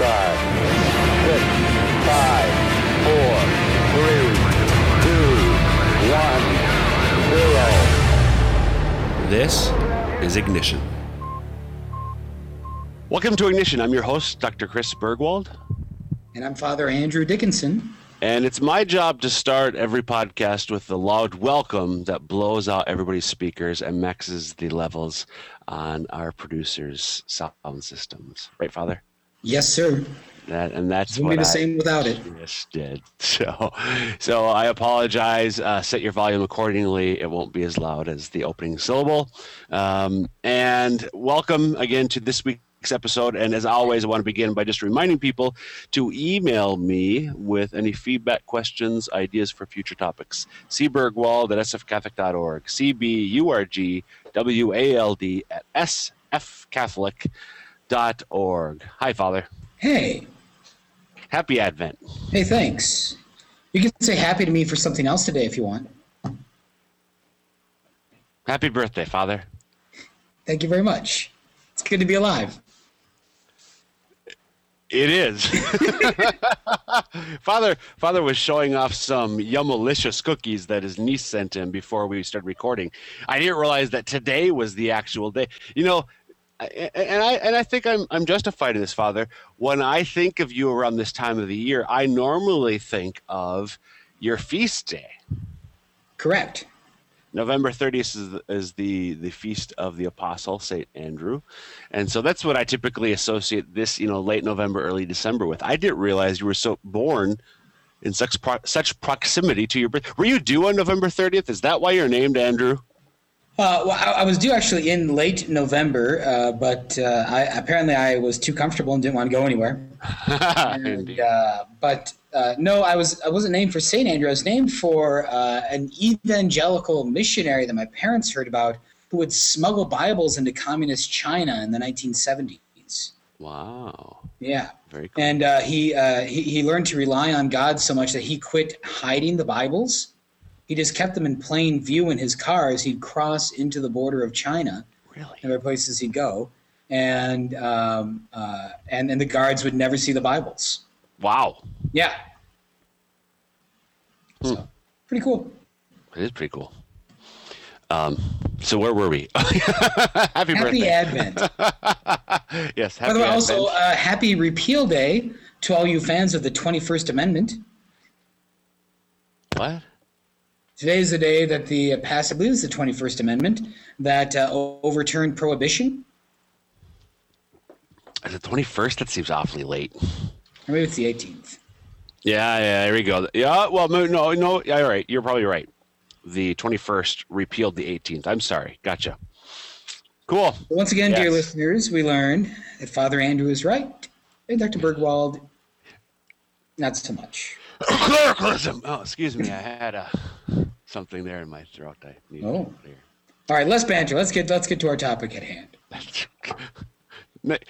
5, 4, 3, 2, 1, 0. This is Ignition. Welcome to Ignition. I'm your host, Dr. Chris Burgwald. And I'm Father Andrew Dickinson. And it's my job to start every podcast with the loud welcome that blows out everybody's speakers and maxes the levels on our producer's sound systems. Right, Father? Yes, sir. That's what the same without it. Just did. So I apologize. Set your volume accordingly. It won't be as loud as the opening syllable. And welcome again to this week's episode. And as always, I want to begin by just reminding people to email me with any feedback, questions, ideas for future topics. cburgwald@sfcatholic.org, cburgwald@sfcatholic.org. Hi, Father. Hey. Happy Advent. Hey, thanks. You can say happy to me for something else today if you want. Happy birthday, Father. Thank you very much. It's good to be alive. It is. Father was showing off some yummalicious cookies that his niece sent him before we started recording. I didn't realize that today was the actual day. You know, and I think I'm justified in this, Father. When I think of you around this time of the year, I normally think of your feast day. Correct. November 30th is the feast of the Apostle, Saint Andrew. And so that's what I typically associate this, late November, early December with. I didn't realize you were so born in such proximity to your birth. Were you due on November 30th? Is that why you're named Andrew? I was due actually in late November, but apparently I was too comfortable and didn't want to go anywhere. No, I wasn't named for St. Andrew. I was named for an evangelical missionary that my parents heard about who would smuggle Bibles into communist China in the 1970s. Wow. Yeah. Very cool. And he learned to rely on God so much that he quit hiding the Bibles. He just kept them in plain view in his car as he'd cross into the border of China. Really? And other places he'd go. And the guards would never see the Bibles. Wow. Yeah. So, pretty cool. It is pretty cool. So where were we? Happy birthday. Happy Advent. Yes, happy Advent. By the way, also, happy Repeal Day to all you fans of the 21st Amendment. What? Today is the day that the passed, I believe it's the 21st Amendment, that overturned Prohibition. Is it 21st? That seems awfully late. Or maybe it's the 18th. Yeah, there we go. Yeah, well, no, yeah, all right, you're probably right. The 21st repealed the 18th. I'm sorry. Gotcha. Cool. Once again, yes. Dear listeners, we learned that Father Andrew is right, and Dr. Burgwald, not so much. Clericalism. Oh, excuse me. I had something there in my throat. I need to clear. All right, less banter. Let's get to our topic at hand.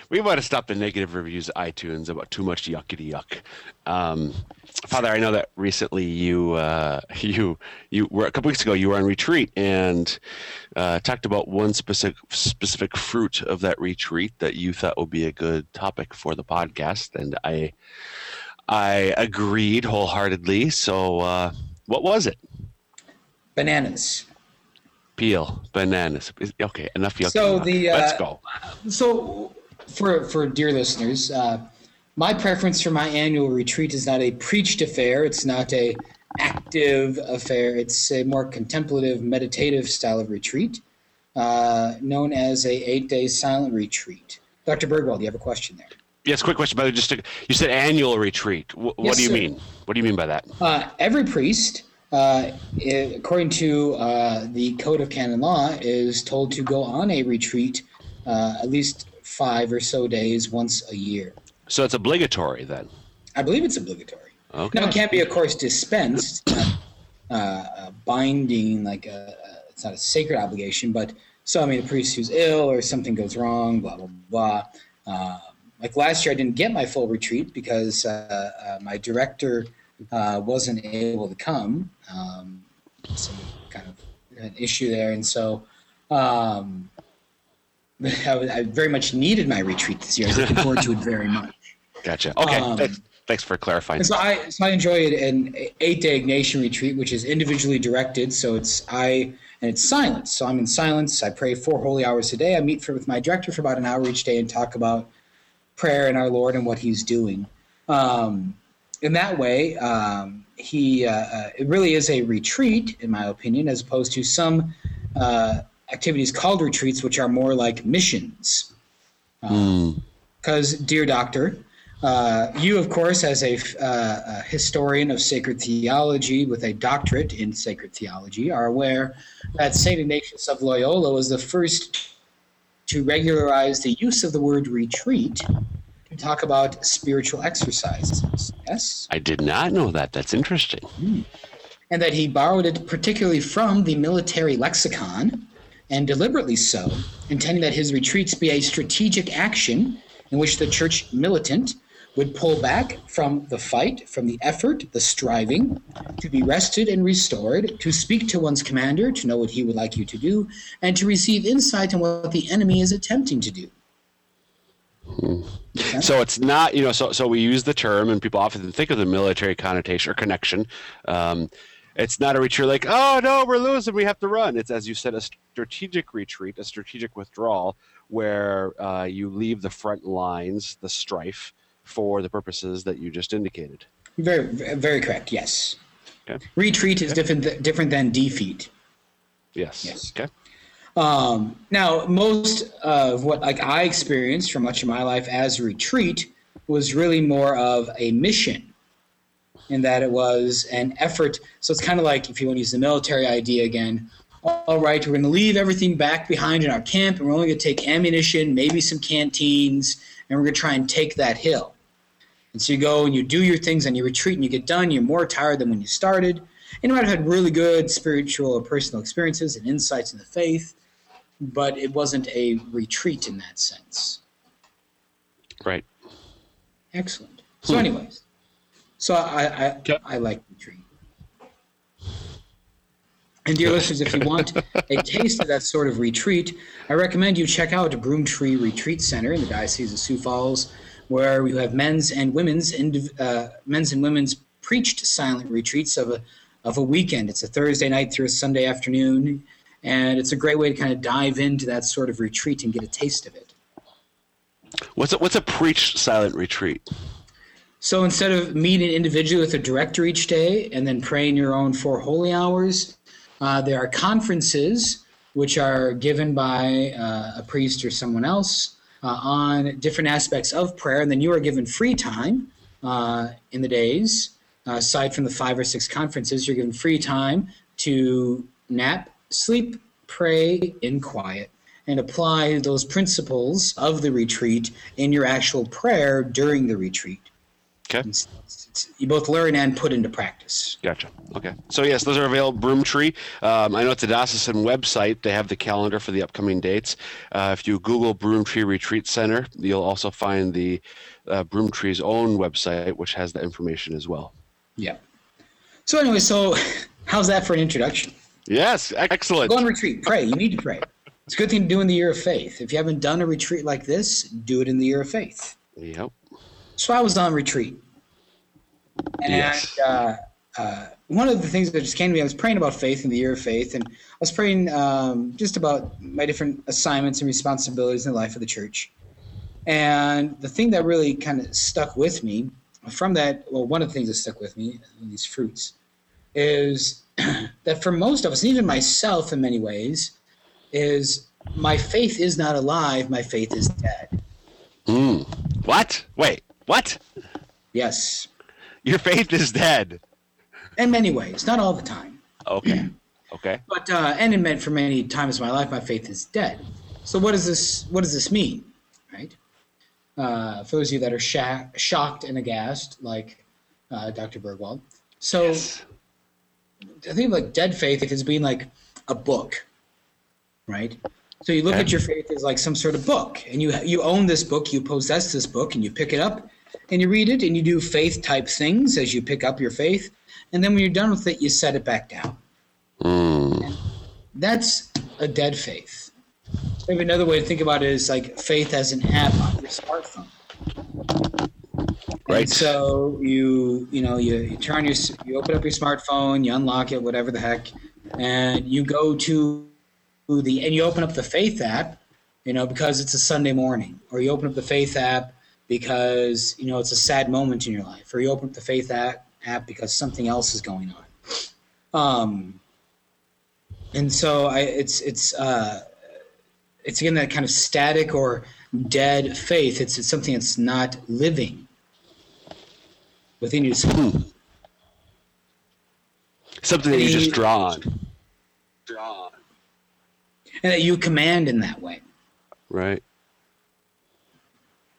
We might have stopped the negative reviews of iTunes about too much yuckity yuck. Father, I know that recently you were a couple weeks ago. You were on retreat and talked about one specific fruit of that retreat that you thought would be a good topic for the podcast, and I agreed wholeheartedly. So what was it? Bananas. Peel. Bananas. Okay, enough yucky. So let's go. So for dear listeners, my preference for my annual retreat is not a preached affair. It's not a active affair. It's a more contemplative, meditative style of retreat known as a 8-day silent retreat. Dr. Burgwald, do you have a question there? Yes, quick question, but you said annual retreat. What do you mean? What do you mean by that? Every priest, according to the Code of Canon Law, is told to go on a retreat at least 5 or so days once a year. So it's obligatory then? I believe it's obligatory. Okay. Now, it can be, of course, dispensed. It's not binding, it's not a sacred obligation, but a priest who's ill or something goes wrong, blah, blah, blah. Like last year, I didn't get my full retreat because my director wasn't able to come. So kind of an issue there. And so I very much needed my retreat this year. I was looking forward to it very much. Gotcha. Okay. Thanks for clarifying. So I enjoyed an 8-day Ignatian retreat, which is individually directed. So it's silence. So I'm in silence. I pray 4 holy hours a day. I meet with my director for about an hour each day and talk about prayer and our Lord and what He's doing. In that way, it really is a retreat, in my opinion, as opposed to some activities called retreats, which are more like missions. Because, dear doctor, you, of course, as a historian of sacred theology with a doctorate in sacred theology, are aware that Saint Ignatius of Loyola was the first to regularize the use of the word retreat to talk about spiritual exercises. Yes? I did not know that. That's interesting. And that he borrowed it particularly from the military lexicon, and deliberately so, intending that his retreats be a strategic action in which the church militant would pull back from the fight, from the effort, the striving, to be rested and restored, to speak to one's commander, to know what he would like you to do, and to receive insight on what the enemy is attempting to do. Okay. So it's not, so we use the term, and people often think of the military connotation or connection. It's not a retreat like, oh, no, we're losing, we have to run. It's, as you said, a strategic retreat, a strategic withdrawal, where you leave the front lines, the strife, for the purposes that you just indicated. Very, very correct, yes. Okay. Retreat is different than defeat. Yes. Okay. Now, most of what I experienced for much of my life as retreat was really more of a mission, in that it was an effort. So it's kind of like, if you want to use the military idea again, all right, we're going to leave everything back behind in our camp, and we're only going to take ammunition, maybe some canteens, and we're going to try and take that hill. And so you go and you do your things and you retreat and you get done. You're more tired than when you started. And you might have had really good spiritual or personal experiences and insights in the faith, but it wasn't a retreat in that sense. Right. Excellent. So anyways, I like retreat. And dear listeners, if you want a taste of that sort of retreat, I recommend you check out Broomtree Retreat Center in the Diocese of Sioux Falls, where you have men's and women's preached silent retreats of a weekend. It's a Thursday night through a Sunday afternoon, and it's a great way to kind of dive into that sort of retreat and get a taste of it. What's a preached silent retreat? So instead of meeting individually with a director each day and then praying your own 4 holy hours, there are conferences which are given by a priest or someone else on different aspects of prayer, and then you are given free time in the days. Aside from the 5 or 6 conferences, you're given free time to nap, sleep, pray in quiet, and apply those principles of the retreat in your actual prayer during the retreat. Okay. You both learn and put into practice. Gotcha. Okay. So, yes, those are available, Broomtree. I know at the diocesan website, they have the calendar for the upcoming dates. If you Google Broomtree Retreat Center, you'll also find the Broomtree's own website, which has the information as well. Yeah. So, anyway, how's that for an introduction? Yes, excellent. Go on retreat. Pray. You need to pray. It's a good thing to do in the year of faith. If you haven't done a retreat like this, do it in the year of faith. Yep. So I was on retreat, and yes. One of the things that just came to me, I was praying about faith in the year of faith, and I was praying just about my different assignments and responsibilities in the life of the church. And the thing that really kind of stuck with me from that, well, one of the things that stuck with me, these fruits, is that for most of us, even myself in many ways, is my faith is not alive, my faith is dead. What? Wait. What? Yes. Your faith is dead. In many ways, not all the time. Okay. But and it meant for many times in my life, my faith is dead. So what does this? What does this mean? Right. For those of you that are shocked and aghast, like Dr. Burgwald. So yes. I think like dead faith is being like a book, right? So you look at your faith as like some sort of book, and you own this book, you possess this book, and you pick it up, and you read it, and you do faith-type things as you pick up your faith, and then when you're done with it, you set it back down. That's a dead faith. Maybe another way to think about it is like faith as an app on your smartphone. Right. And so you open up your smartphone, you unlock it, whatever the heck, and you go to the and you open up the Faith app, because it's a Sunday morning, or you open up the Faith app because it's a sad moment in your life, or you open up the Faith app because something else is going on. And so it's again that kind of static or dead faith. It's something that's not living within you. Something that you're just drawn. And that you command in that way. Right.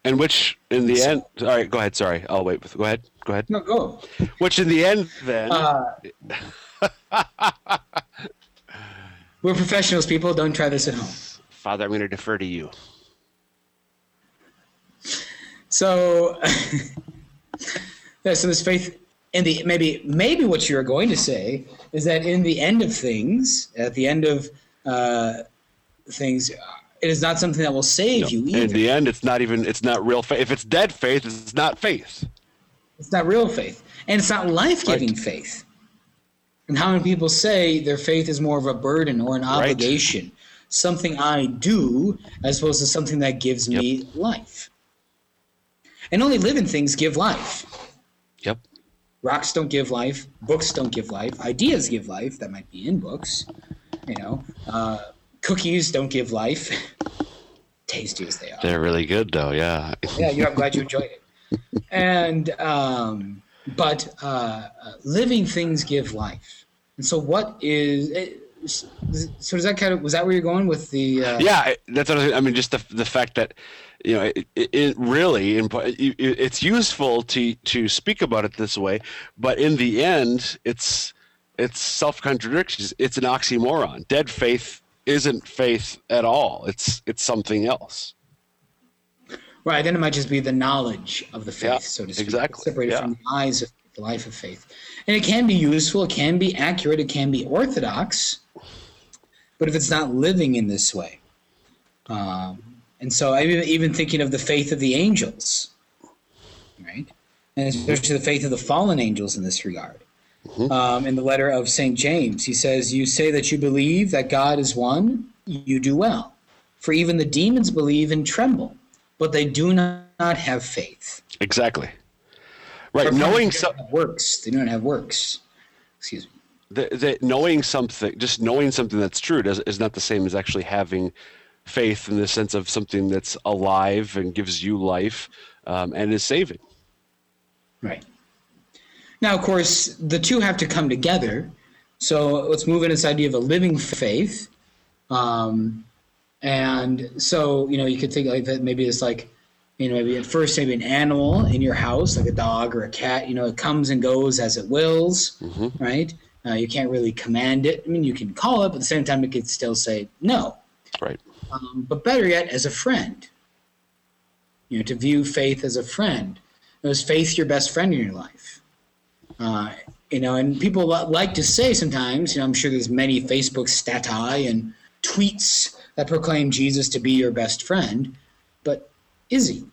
And which in the end, all right, go ahead. Sorry. I'll wait. Go ahead. No, go. Which in the end then. We're professionals, people. Don't try this at home. Father, I'm going to defer to you. So, so this faith, in the maybe what you're going to say is that in the end of things, at the end of things, it is not something that will save you either. In the end, it's not real faith. If it's dead faith, it's not faith. It's not real faith. And it's not life-giving faith. And how many people say their faith is more of a burden or an obligation, something I do as opposed to something that gives me life. And only living things give life. Yep. Rocks don't give life. Books don't give life. Ideas give life. That might be in books. Cookies don't give life. Tasty as they are. They're really good, though, yeah. Yeah, I'm glad you enjoyed it. And but living things give life. And so what is – so does that kind of – was that where you're going with the – Yeah, that's what I mean, just the fact that – it really it's useful to speak about it this way, but in the end, it's self-contradiction. It's an oxymoron. Dead faith isn't faith at all. It's something else. Right. Then it might just be the knowledge of the faith, so to speak, exactly. Separated from the eyes of the life of faith. And it can be useful. It can be accurate. It can be orthodox. But if it's not living in this way, and so I'm even thinking of the faith of the angels, right? And especially the faith of the fallen angels in this regard. Mm-hmm. In the letter of Saint James, he says, "You say that you believe that God is one, you do well. For even the demons believe and tremble, but they do not have faith." Exactly. Right. They don't have works. Excuse me. Knowing something that's true is not the same as actually having faith in the sense of something that's alive and gives you life and is saving. Right. Now, of course, the two have to come together. So let's move into this idea of a living faith. And so, you could think like that maybe it's like, maybe at first maybe an animal in your house, like a dog or a cat, it comes and goes as it wills, mm-hmm. right? You can't really command it. I mean, you can call it, but at the same time, it could still say no. Right. But better yet, as a friend, to view faith as a friend. Is faith your best friend in your life? And people like to say sometimes, I'm sure there's many Facebook stati and tweets that proclaim Jesus to be your best friend, but is he?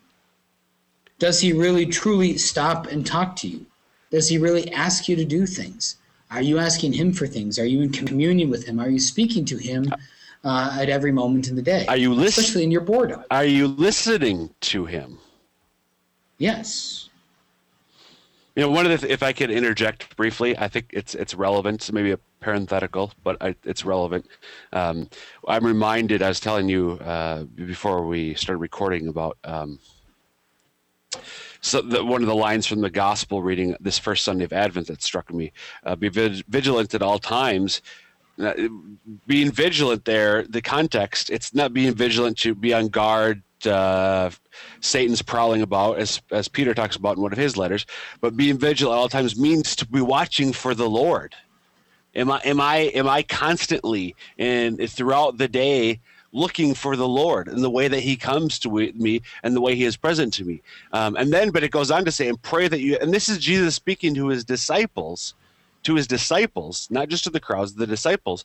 Does he really truly stop and talk to you? Does he really ask you to do things? Are you asking him for things? Are you in communion with him? Are you speaking to him? At every moment in the day, especially in your boredom. Are you listening to him? Yes. One of the if I could interject briefly, I think it's relevant. It's maybe a parenthetical, but it's relevant. I'm reminded. I was telling you before we started recording about one of the lines from the gospel reading this first Sunday of Advent that struck me: "Be vigilant at all times." Being vigilant there, the context, it's not being vigilant to be on guard, Satan's prowling about, as Peter talks about in one of his letters, but being vigilant at all times means to be watching for the Lord. Am I constantly and throughout the day looking for the Lord and the way that he comes to me and the way he is present to me? But it goes on to say, and pray that you, and this is Jesus speaking to his disciples, not just to the crowds, the disciples,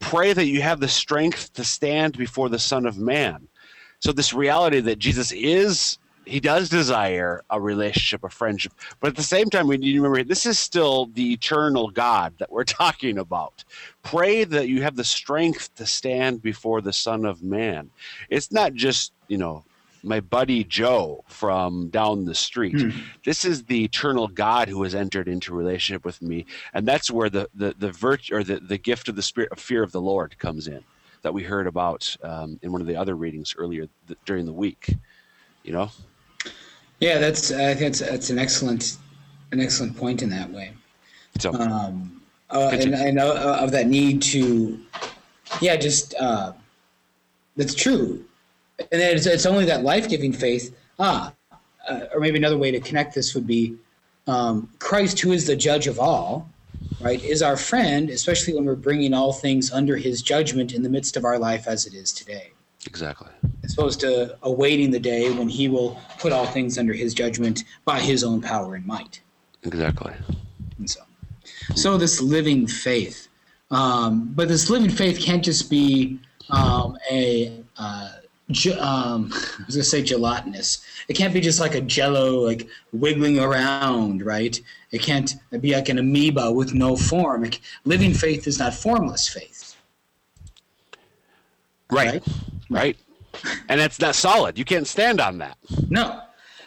pray that you have the strength to stand before the Son of Man. So this reality that Jesus is he does desire a relationship, a friendship. But at the same time, we need to remember this is still the eternal God that we're talking about. Pray that you have the strength to stand before the Son of Man. It's not just, you know, my buddy Joe from down the street. This is the eternal God who has entered into relationship with me. And that's where the virtue or the gift of the spirit of fear of the Lord comes in, that we heard about in one of the other readings earlier during the week, you know? Yeah, I think that's an excellent point in that way. So, and of that need to, that's true. And then it's only that life-giving faith. Or maybe another way to connect this would be Christ, who is the judge of all, right, is our friend, especially when we're bringing all things under his judgment in the midst of our life as it is today. Exactly. As opposed to awaiting the day when he will put all things under his judgment by his own power and might. Exactly. And so this living faith. But this living faith can't just be I was going to say gelatinous. It can't be just like a jello, like wiggling around, right? It can't be like an amoeba with no form. Living faith is not formless faith. Right. And it's not solid. You can't stand on that. No.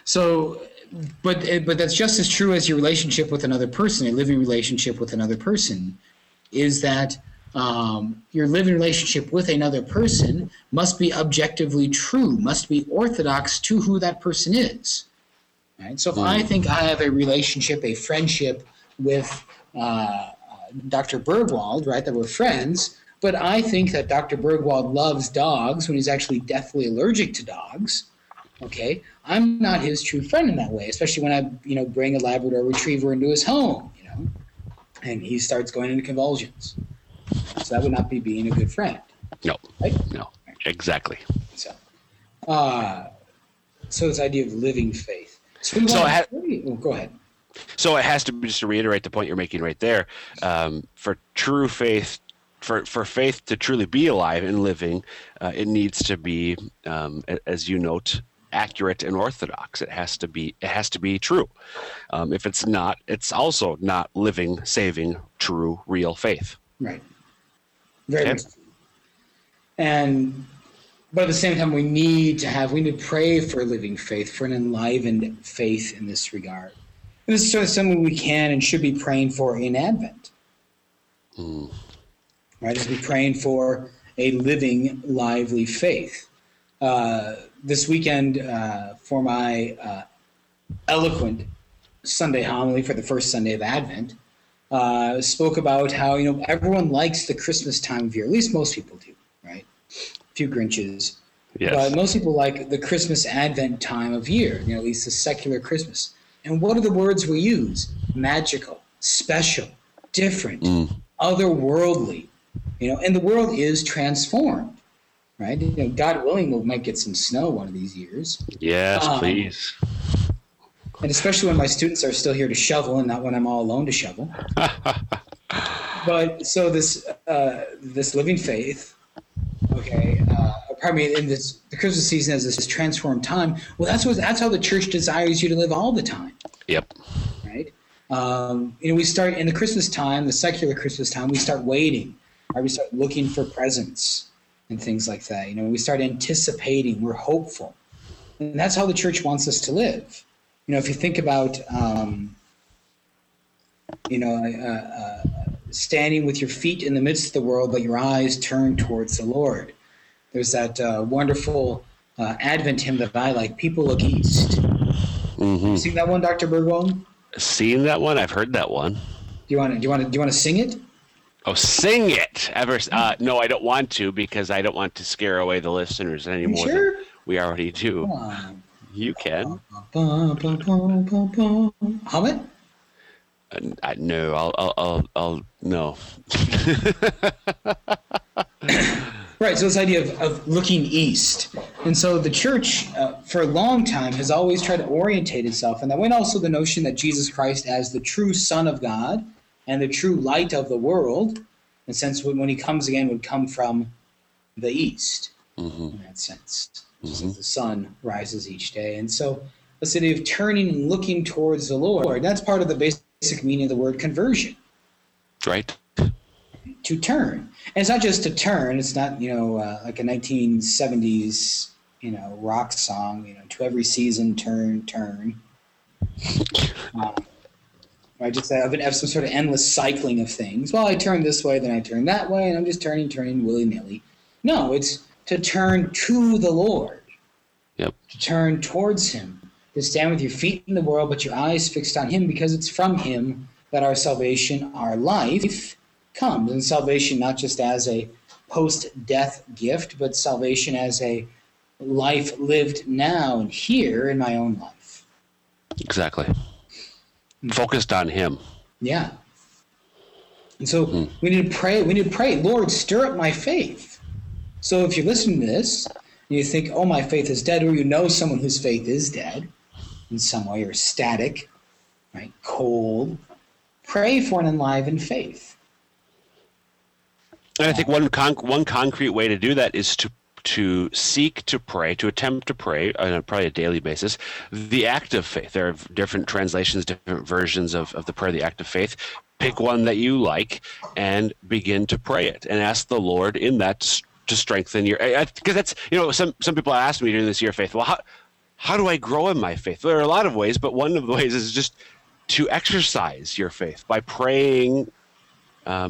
So, but that's just as true as your relationship with another person. A living relationship with another person is that your living relationship with another person must be objectively true, must be orthodox to who that person is. Right? So if I think I have a relationship, a friendship with Dr. Burgwald, right, that we're friends, but I think that Dr. Burgwald loves dogs when he's actually deathly allergic to dogs, okay, I'm not his true friend in that way, especially when I, bring a Labrador Retriever into his home, and he starts going into convulsions. So that would not be being a good friend. No, right? No, exactly. So this idea of living faith. Go ahead. So it has to be, just to reiterate the point you're making right there, for true faith, for faith to truly be alive and living, it needs to be, as you note, accurate and orthodox. It has to be true. If it's not, it's also not living, saving, true, real faith. Right. Very much. But at the same time, we need to pray for a living faith, for an enlivened faith in this regard. And this is sort of something we can and should be praying for in Advent. Right, as we praying for a living, lively faith. This weekend, for my eloquent Sunday homily for the first Sunday of Advent, spoke about how everyone likes the Christmas time of year. At least most people do, right? A few Grinches, yes. But most people like the Christmas Advent time of year. At least the secular Christmas. And what are the words we use? Magical, special, different, otherworldly. And the world is transformed, right? God willing, we might get some snow one of these years. Yes, please. And especially when my students are still here to shovel and not when I'm all alone to shovel. But so this living faith, the Christmas season is this transformed time. Well, that's how the church desires you to live all the time. Yep. Right? We start in the Christmas time, the secular Christmas time, we start waiting. Right? We start looking for presents and things like that. We start anticipating. We're hopeful. And that's how the church wants us to live. If you think about, standing with your feet in the midst of the world, but your eyes turned towards the Lord. There's that wonderful Advent hymn that I like, People Look East. Mm-hmm. Seen that one, Dr. Burgwald? Seen that one? I've heard that one. Do you want to sing it? Oh, sing it! No, I don't want to because I don't want to scare away the listeners anymore. You sure? Than we already do. Come on. You can. Hum it? No, I'll no. Right, so this idea of looking east. And so the church, for a long time, has always tried to orientate itself. And that went also the notion that Jesus Christ as the true Son of God and the true light of the world, in a sense, when he comes again, would come from the east, in that sense. as the sun rises each day. And so this idea of turning and looking towards the Lord, that's part of the basic meaning of the word conversion. Right. To turn. And it's not just to turn. It's not, like a 1970s, rock song, to every season, turn, turn. I just have some sort of endless cycling of things. Well, I turn this way, then I turn that way, and I'm just turning willy-nilly. No, it's to turn to the Lord. Yep. To turn towards Him. To stand with your feet in the world, but your eyes fixed on Him, because it's from Him that our salvation, our life, comes. And salvation not just as a post-death gift, but salvation as a life lived now and here in my own life. Exactly. Focused on Him. Yeah. And so we need to pray. We need to pray, Lord, stir up my faith. So if you're listening to this and you think, oh, my faith is dead, or you know someone whose faith is dead in some way, or static, right, cold, pray for an enlivened faith. And I think one concrete way to do that is to seek to pray, to attempt to pray on probably a daily basis, the act of faith. There are different translations, different versions of the prayer, the act of faith. Pick one that you like and begin to pray it and ask the Lord in that to strengthen your – because that's – some people ask me during this year of faith, well, how do I grow in my faith? There are a lot of ways, but one of the ways is just to exercise your faith by praying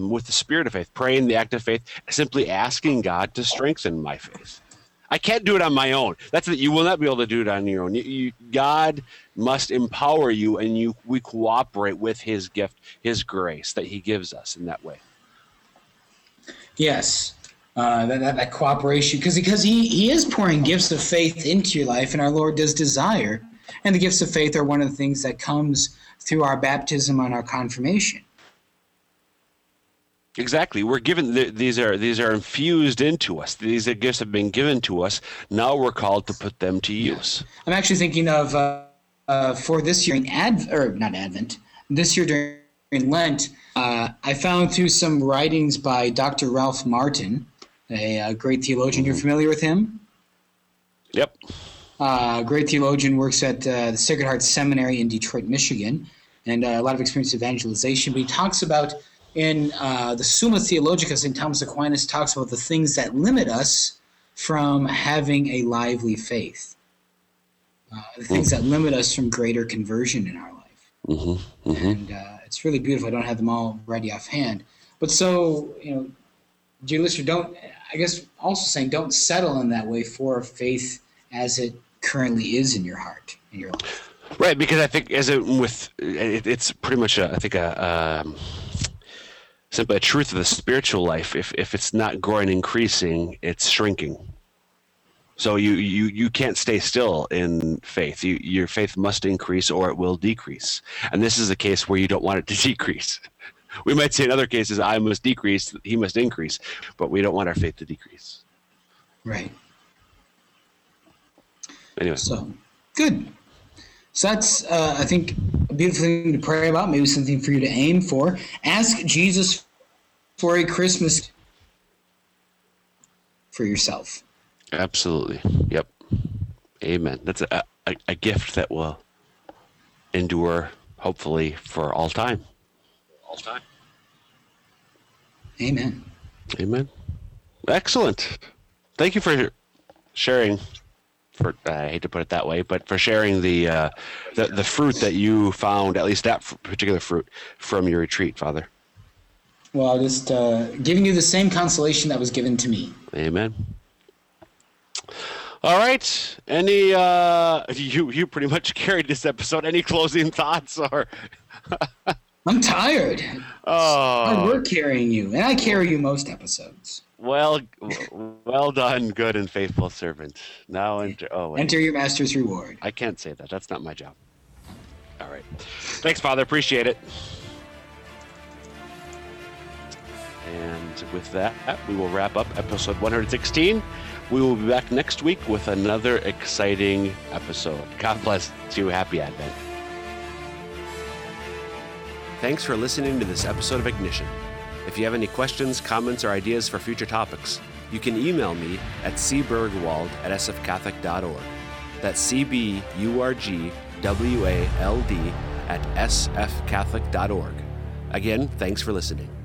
with the spirit of faith, praying the act of faith, simply asking God to strengthen my faith. I can't do it on my own. You will not be able to do it on your own. God must empower you, and we cooperate with His gift, His grace that He gives us in that way. Yes, that cooperation, because He is pouring gifts of faith into your life, and our Lord does desire. And the gifts of faith are one of the things that comes through our baptism and our confirmation. Exactly. We're given these are infused into us. These gifts have been given to us. Now we're called to put them to use. I'm actually thinking of for this year in This year during Lent, I found through some writings by Dr. Ralph Martin, a great theologian. You're familiar with him? Yep. Great theologian, works at the Sacred Heart Seminary in Detroit, Michigan, and a lot of experience in evangelization. But he talks about, in the Summa Theologica, Saint Thomas Aquinas talks about the things that limit us from having a lively faith, the things that limit us from greater conversion in our life. And it's really beautiful. I don't have them all ready offhand. But so, dear listener, don't settle in that way for faith as it currently is in your heart, in your life. Right, because I think it's pretty much simply a truth of the spiritual life. If it's not growing, increasing, it's shrinking. So you can't stay still in faith. Your faith must increase, or it will decrease. And this is a case where you don't want it to decrease. We might say in other cases, I must decrease, he must increase, but we don't want our faith to decrease. Right. Anyway. So, good. So that's, I think, a beautiful thing to pray about, maybe something for you to aim for. Ask Jesus for a Christmas for yourself. Absolutely. Yep. Amen. That's a gift that will endure, hopefully, for all time. Amen. Excellent. Thank you for sharing. I hate to put it that way, but for sharing the fruit that you found, at least that particular fruit from your retreat, Father. Well, just giving you the same consolation that was given to me. Amen. All right. Any you pretty much carried this episode. Any closing thoughts or? I'm tired. Oh, we're carrying you, and I carry you most episodes. Well done, good and faithful servant. Now enter your master's reward. I can't say that. That's not my job. All right. Thanks, Father. Appreciate it. And with that, we will wrap up episode 116. We will be back next week with another exciting episode. God bless you. Happy Advent. Thanks for listening to this episode of Ignition. If you have any questions, comments, or ideas for future topics, You can email me at cburgwald@sfcatholic.org. That's cburgwald@sfcatholic.org. Again, thanks for listening.